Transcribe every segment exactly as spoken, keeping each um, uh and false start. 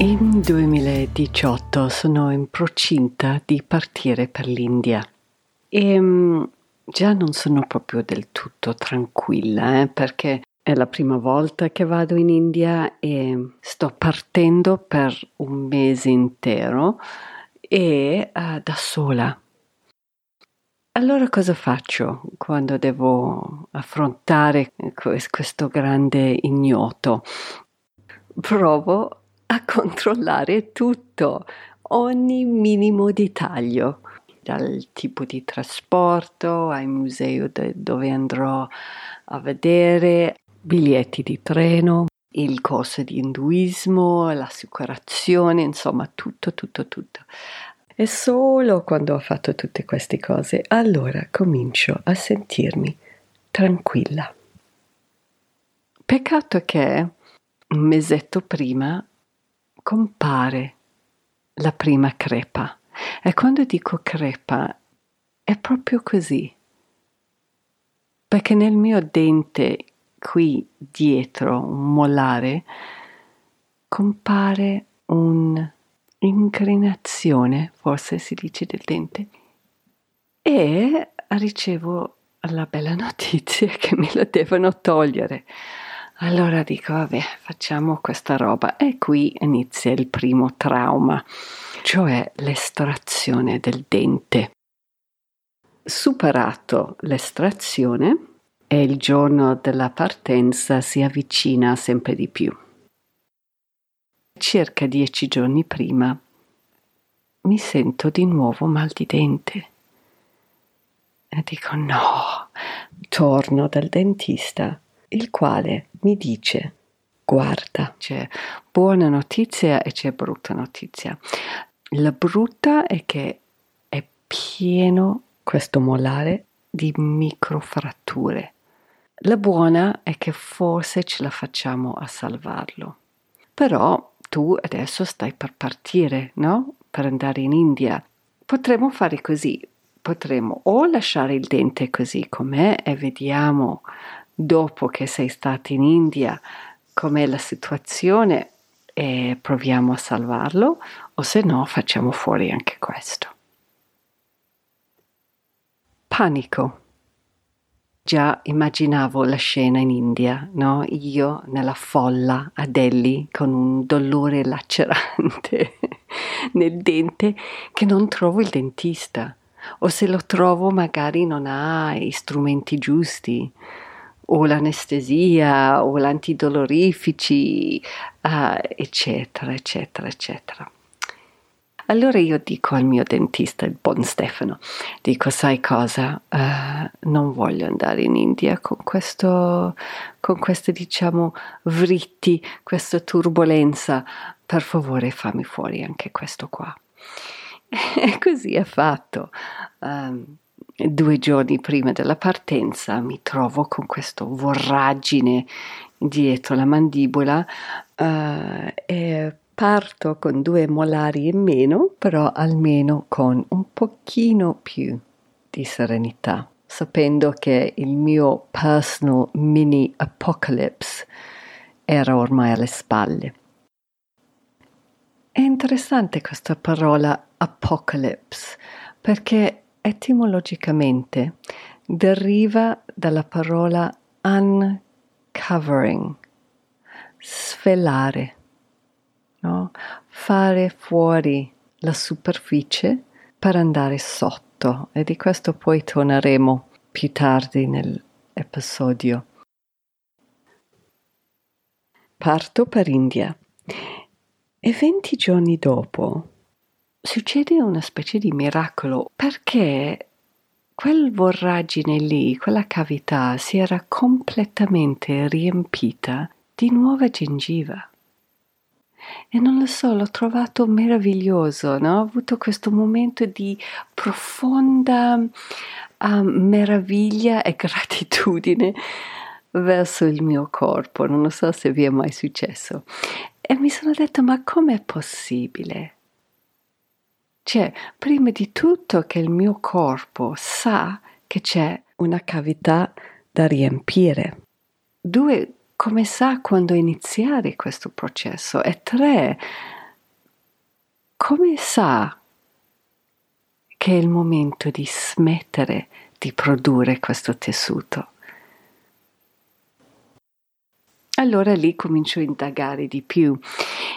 In duemiladiciotto sono in procinta di partire per l'India e um, già non sono proprio del tutto tranquilla eh, perché è la prima volta che vado in India e sto partendo per un mese intero e uh, da sola. Allora cosa faccio quando devo affrontare questo grande ignoto? Provo a controllare tutto, ogni minimo dettaglio, dal tipo di trasporto al museo de- dove andrò a vedere, biglietti di treno, il corso di induismo, l'assicurazione, insomma tutto, tutto, tutto. E solo quando ho fatto tutte queste cose, allora comincio a sentirmi tranquilla. Peccato che un mesetto prima compare la prima crepa, e quando dico crepa è proprio così, perché nel mio dente qui dietro, un molare, compare un'incrinazione, forse si dice, del dente, e ricevo la bella notizia che me la devono togliere. Allora dico, vabbè, facciamo questa roba, e qui inizia il primo trauma, cioè l'estrazione del dente. Superato l'estrazione, e il giorno della partenza si avvicina sempre di più. Circa dieci giorni prima mi sento di nuovo mal di dente. E dico, no, torno dal dentista, il quale mi dice, guarda, c'è buona notizia e c'è brutta notizia. La brutta è che è pieno questo molare di microfratture. La buona è che forse ce la facciamo a salvarlo. Però tu adesso stai per partire, no? Per andare in India. Potremmo fare così, potremmo o lasciare il dente così com'è e vediamo dopo che sei stato in India com'è la situazione e proviamo a salvarlo, o se no facciamo fuori anche questo. Panico. Già immaginavo la scena in India, no? Io nella folla a Delhi con un dolore lacerante nel dente che non trovo il dentista, o se lo trovo magari non ha gli strumenti giusti, o l'anestesia, o l'antidolorifici, uh, eccetera, eccetera, eccetera. Allora io dico al mio dentista, il buon Stefano, dico, sai cosa, uh, non voglio andare in India con questo, con queste, diciamo, vritti, questa turbolenza, per favore fammi fuori anche questo qua. E così è fatto. Um, Due giorni prima della partenza mi trovo con questo voragine dietro la mandibola uh, e parto con due molari in meno, però almeno con un pochino più di serenità, sapendo che il mio personal mini apocalypse era ormai alle spalle. È interessante questa parola apocalypse, perché etimologicamente deriva dalla parola uncovering, svelare, no? Fare fuori la superficie per andare sotto, e di questo poi torneremo più tardi nell'episodio. Parto per India e venti giorni dopo succede una specie di miracolo, perché quel voragine lì, quella cavità, si era completamente riempita di nuova gengiva. e non lo so, l'ho trovato meraviglioso, no? Ho avuto questo momento di profonda uh, meraviglia e gratitudine verso il mio corpo. Non lo so se vi è mai successo. E mi sono detto, ma com'è possibile? Cioè, prima di tutto che il mio corpo sa che c'è una cavità da riempire. Due, come sa quando iniziare questo processo? E tre, come sa che è il momento di smettere di produrre questo tessuto? Allora lì comincio a indagare di più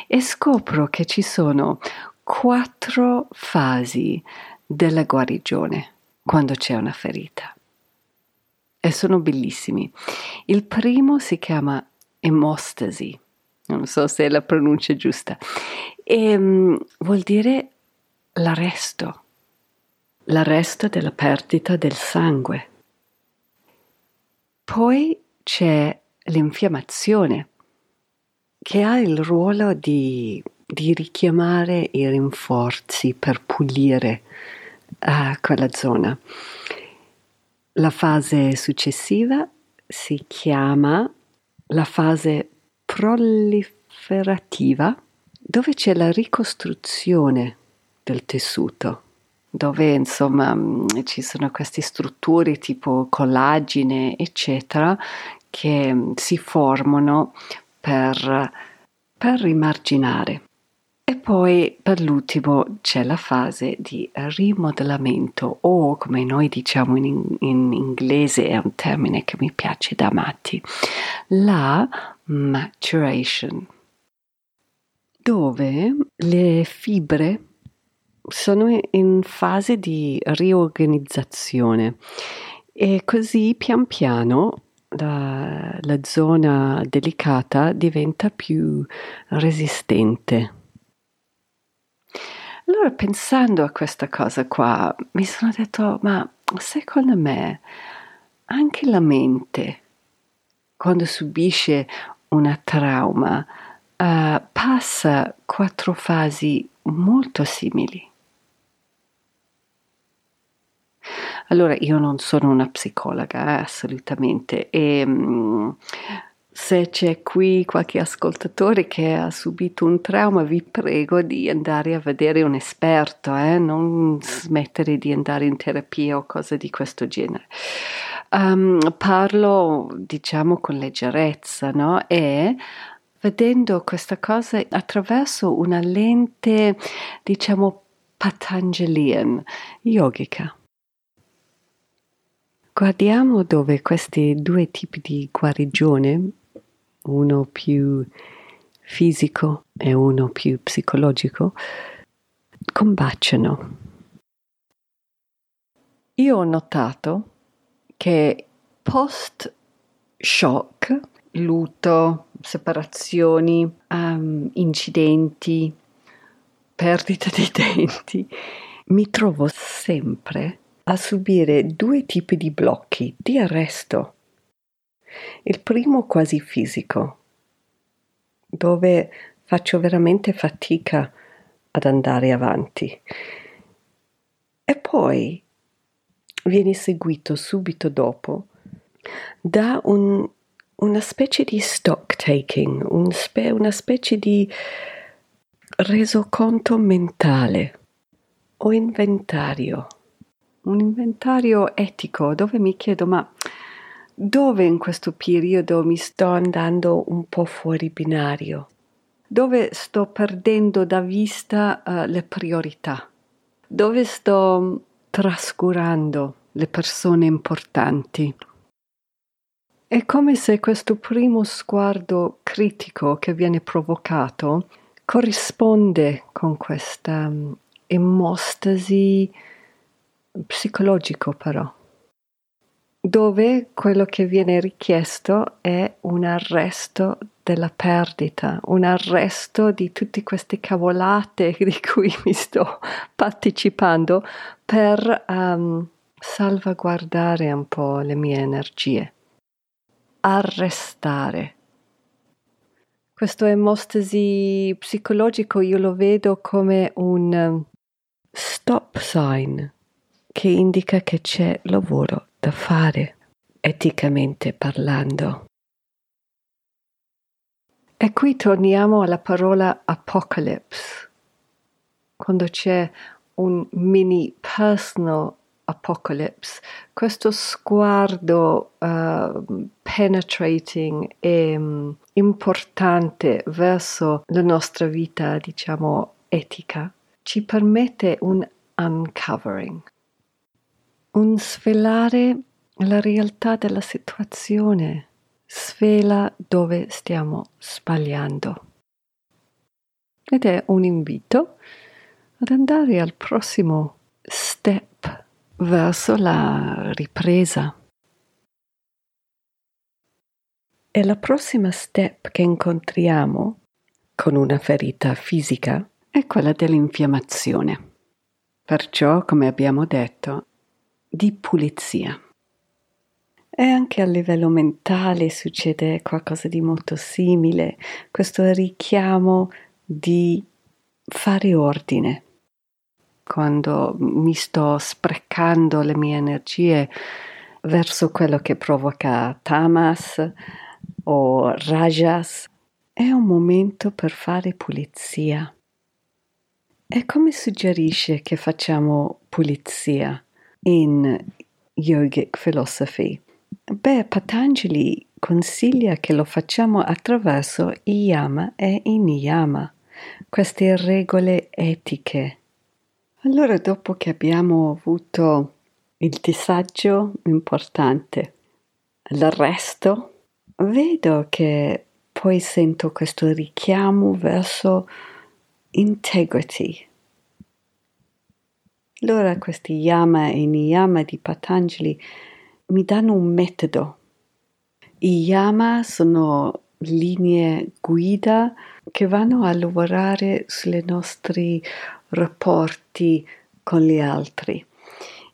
e scopro che ci sono quattro fasi della guarigione quando c'è una ferita. E sono bellissimi. Il primo si chiama emostasi, non so se è la pronuncia giusta, e um, vuol dire l'arresto, l'arresto della perdita del sangue. Poi c'è l'infiammazione, che ha il ruolo di, di richiamare i rinforzi per pulire uh, quella zona. La fase successiva si chiama la fase proliferativa, dove c'è la ricostruzione del tessuto, dove insomma ci sono queste strutture tipo collagene eccetera che si formano per, per rimarginare. E poi per l'ultimo c'è la fase di rimodellamento, o come noi diciamo in, in inglese, è un termine che mi piace da matti, la maturation, dove le fibre sono in fase di riorganizzazione e così pian piano La, la zona delicata diventa più resistente. Allora, pensando a questa cosa qua, mi sono detto, ma secondo me anche la mente, quando subisce una trauma, uh, passa quattro fasi molto simili. Allora, io non sono una psicologa, eh, assolutamente, e mh, se c'è qui qualche ascoltatore che ha subito un trauma, vi prego di andare a vedere un esperto, eh, non smettere di andare in terapia o cose di questo genere. Um, parlo, diciamo, con leggerezza, no? E vedendo questa cosa attraverso una lente, diciamo, Patanjalian, yogica. Guardiamo dove questi due tipi di guarigione, uno più fisico e uno più psicologico, combaciano. Io ho notato che post-shock, lutto, separazioni, um, incidenti, perdita di denti, mi trovo sempre a subire due tipi di blocchi di arresto. Il primo quasi fisico, dove faccio veramente fatica ad andare avanti, e poi viene seguito subito dopo da un, una specie di stock taking, un spe, una specie di resoconto mentale o inventario. Un inventario etico, dove mi chiedo, ma dove in questo periodo mi sto andando un po' fuori binario? Dove sto perdendo da vista uh, le priorità? Dove sto trascurando le persone importanti? È come se questo primo sguardo critico che viene provocato corrisponde con questa um, emostasi psicologico, però, dove quello che viene richiesto è un arresto della perdita, un arresto di tutte queste cavolate di cui mi sto partecipando per um, salvaguardare un po' le mie energie. Arrestare. Questo emostasi psicologico io lo vedo come un stop sign che indica che c'è lavoro da fare, eticamente parlando. E qui torniamo alla parola apocalypse, quando c'è un mini personal apocalypse, questo sguardo uh, penetrating e um, importante verso la nostra vita, diciamo, etica, ci permette un uncovering, un svelare la realtà della situazione, svela dove stiamo sbagliando. Ed è un invito ad andare al prossimo step verso la ripresa. E la prossima step che incontriamo con una ferita fisica è quella dell'infiammazione. Perciò, come abbiamo detto, di pulizia. E anche a livello mentale succede qualcosa di molto simile, questo richiamo di fare ordine. Quando mi sto sprecando le mie energie verso quello che provoca tamas o rajas, è un momento per fare pulizia. E come suggerisce che facciamo pulizia in yogic philosophy? Beh, Patanjali consiglia che lo facciamo attraverso i Yama e i Niyama, queste regole etiche. Allora, dopo che abbiamo avuto il disagio importante, l'arresto, vedo che poi sento questo richiamo verso integrity. Allora questi Yama e Niyama di Patanjali mi danno un metodo. I Yama sono linee guida che vanno a lavorare sui nostri rapporti con gli altri.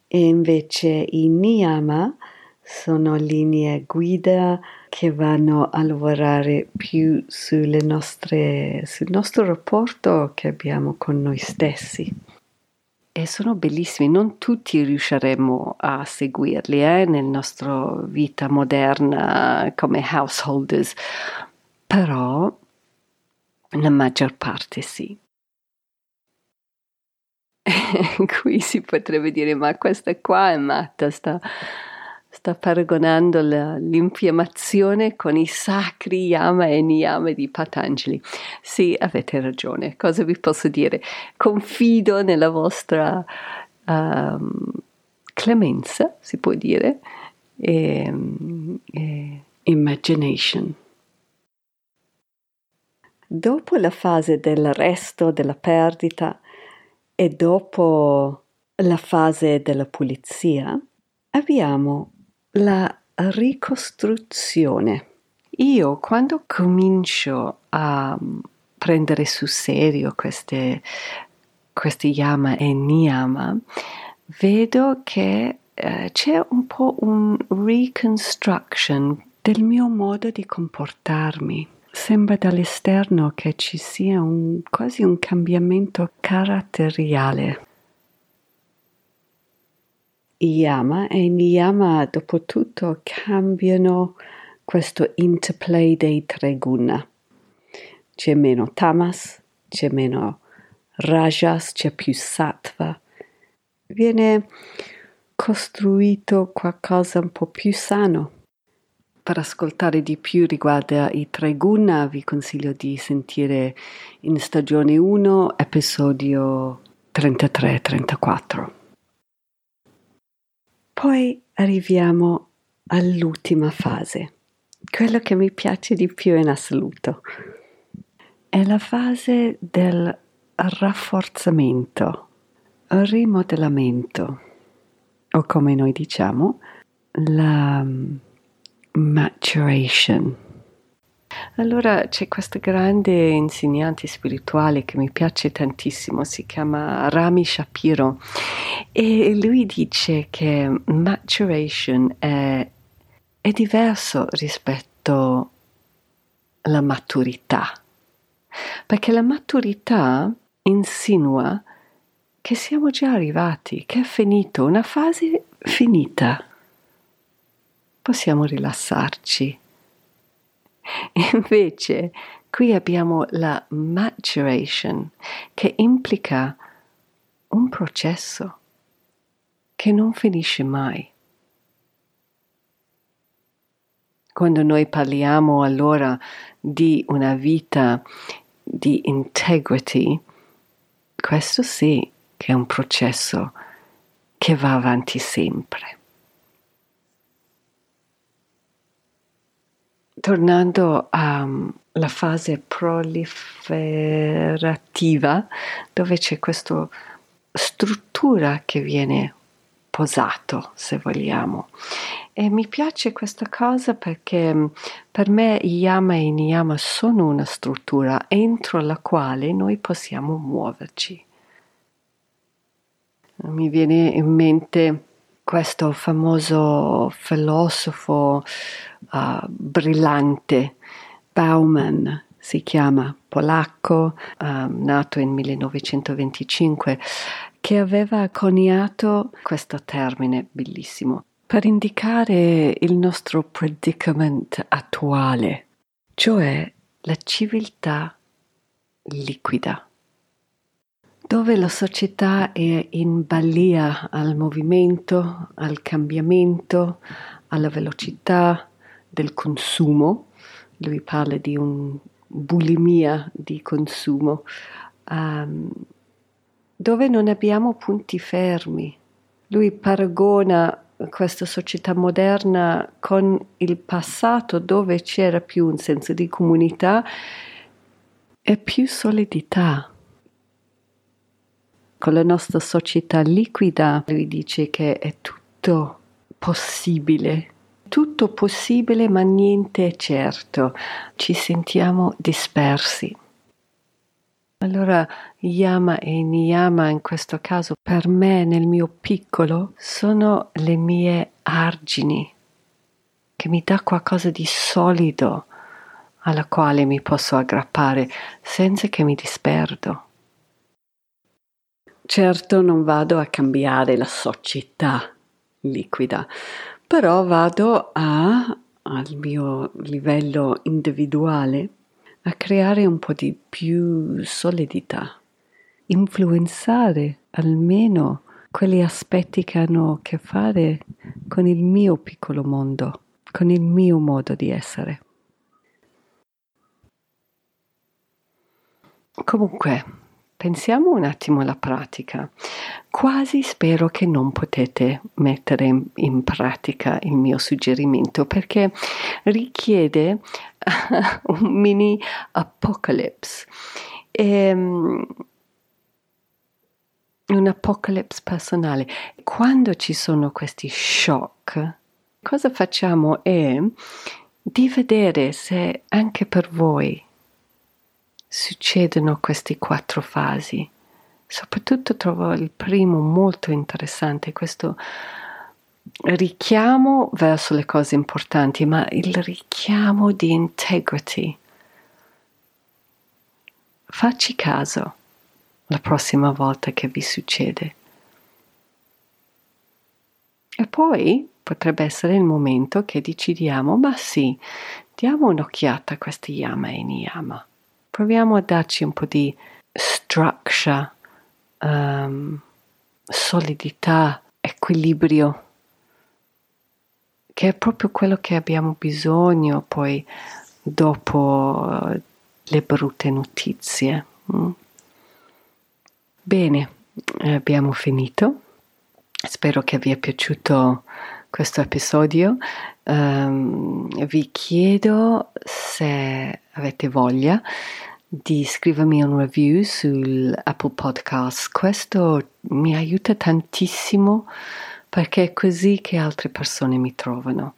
E invece i Niyama sono linee guida che vanno a lavorare più sulle nostre, sul nostro rapporto che abbiamo con noi stessi. E sono bellissimi, non tutti riusciremo a seguirli eh, nella nostra vita moderna come householders, però la maggior parte sì. Qui si potrebbe dire, ma questa qua è matta, sta, sta paragonando la, l'infiammazione con i sacri Yama e Niyama di Patanjali. Sì, avete ragione, cosa vi posso dire? Confido nella vostra um, clemenza, si può dire, e, e imagination. Dopo la fase dell'arresto, della perdita, e dopo la fase della pulizia abbiamo la ricostruzione. Io quando comincio a prendere sul serio queste, queste Yama e Niyama, vedo che eh, c'è un po' un reconstruction del mio modo di comportarmi. Sembra dall'esterno che ci sia un, quasi un cambiamento caratteriale. Yama e Niyama, dopo tutto, cambiano questo interplay dei tre guna. C'è meno tamas, c'è meno rajas, c'è più sattva. Viene costruito qualcosa un po' più sano. Per ascoltare di più riguardo i tre guna, vi consiglio di sentire in stagione uno, episodio trentatré trentaquattro. Poi arriviamo all'ultima fase, quello che mi piace di più in assoluto. È la fase del rafforzamento, rimodellamento, o come noi diciamo, la maturation. Allora c'è questo grande insegnante spirituale che mi piace tantissimo, si chiama Rami Shapiro, e lui dice che maturation è, è diverso rispetto la maturità, perché la maturità insinua che siamo già arrivati, che è finito, una fase finita. Possiamo rilassarci. Invece qui abbiamo la maturation, che implica un processo che non finisce mai. Quando noi parliamo allora di una vita di integrity, questo sì che è un processo che va avanti sempre. Tornando alla fase proliferativa, dove c'è questa struttura che viene posato, se vogliamo. E mi piace questa cosa perché per me Yama e Niyama sono una struttura entro la quale noi possiamo muoverci. Mi viene in mente questo famoso filosofo uh, brillante, Bauman si chiama, polacco, uh, nato nel millenovecentoventicinque, che aveva coniato questo termine bellissimo per indicare il nostro predicament attuale, cioè la civiltà liquida, dove la società è in balia al movimento, al cambiamento, alla velocità del consumo. Lui parla di un bulimia di consumo, um, dove non abbiamo punti fermi. Lui paragona questa società moderna con il passato, dove c'era più un senso di comunità e più solidità. Con la nostra società liquida, lui dice che è tutto possibile, tutto possibile, ma niente è certo. Ci sentiamo dispersi. Allora Yama e Niyama in questo caso per me, nel mio piccolo, sono le mie argini che mi dà qualcosa di solido alla quale mi posso aggrappare senza che mi disperdo. Certo, non vado a cambiare la società liquida, però vado a, al mio livello individuale a creare un po' di più solidità, influenzare almeno quegli aspetti che hanno a che fare con il mio piccolo mondo, con il mio modo di essere. Comunque, pensiamo un attimo alla pratica. Quasi spero che non potete mettere in, in pratica il mio suggerimento, perché richiede un mini apocalypse, ehm, un apocalypse personale. Quando ci sono questi shock, cosa facciamo è di vedere se anche per voi succedono queste quattro fasi. Soprattutto trovo il primo molto interessante, questo richiamo verso le cose importanti, ma il richiamo di integrity. Facci caso la prossima volta che vi succede. E poi potrebbe essere il momento che decidiamo, ma sì, diamo un'occhiata a questi Yama e Niyama. Proviamo a darci un po' di structure, um, solidità, equilibrio, che è proprio quello che abbiamo bisogno poi dopo le brutte notizie. Mm. Bene, abbiamo finito. Spero che vi è piaciuto questo episodio. Um, vi chiedo, se avete voglia, di scrivermi un review sull'Apple Podcast. Questo mi aiuta tantissimo, perché è così che altre persone mi trovano.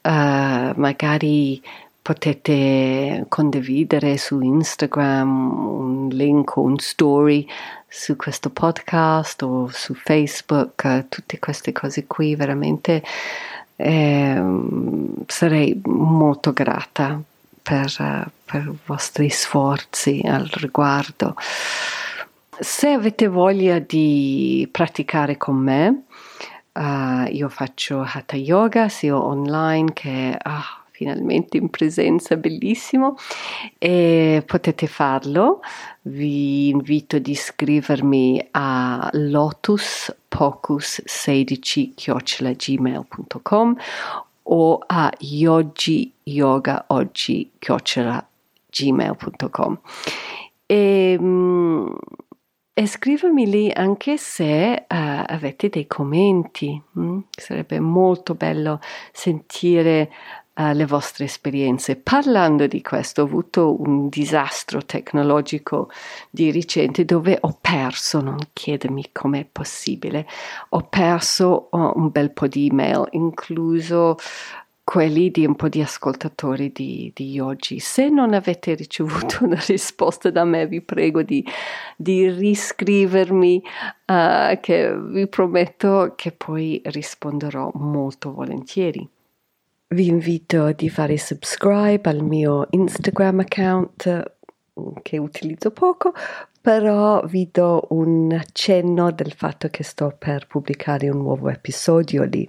Uh, magari potete condividere su Instagram un link o un story su questo podcast, o su Facebook. Uh, tutte queste cose qui veramente eh, sarei molto grata per, per i vostri sforzi al riguardo. Se avete voglia di praticare con me, uh, io faccio Hatha Yoga, sia online che ah, finalmente in presenza, bellissimo, e potete farlo. Vi invito ad iscrivermi a lotus pocus sedici chiocciola gmail punto com o a yogi yoga oggi chiocciola gmail punto com e mm, E scrivermi lì anche se uh, avete dei commenti, mm? Sarebbe molto bello sentire uh, le vostre esperienze. Parlando di questo, ho avuto un disastro tecnologico di recente dove ho perso, non chiedermi com'è possibile, ho perso oh, un bel po' di email, incluso quelli di un po' di ascoltatori di, di oggi. Se non avete ricevuto una risposta da me, vi prego di, di riscrivermi, uh, che vi prometto che poi risponderò molto volentieri. Vi invito di fare subscribe al mio Instagram account, che utilizzo poco, però vi do un accenno del fatto che sto per pubblicare un nuovo episodio lì.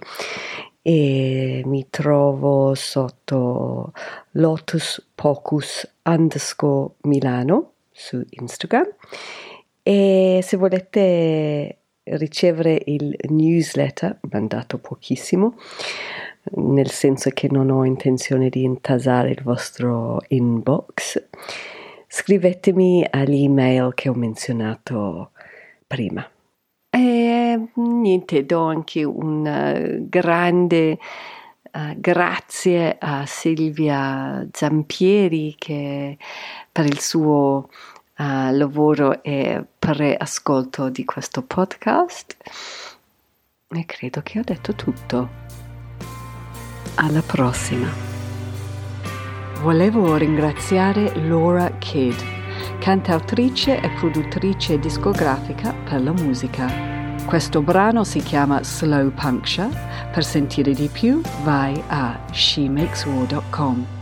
E mi trovo sotto Lotus Pocus underscore Milano su Instagram, e se volete ricevere il newsletter, mandato pochissimo, nel senso che non ho intenzione di intasare il vostro inbox, scrivetemi all'email che ho menzionato prima. E niente, do anche un grande uh, grazie a Silvia Zampieri che per il suo uh, lavoro e preascolto di questo podcast. E credo che ho detto tutto. Alla prossima. Volevo ringraziare Laura Kidd, cantautrice e produttrice discografica per la musica. Questo brano si chiama Slow Puncture. Per sentire di più vai a she makes war dot com.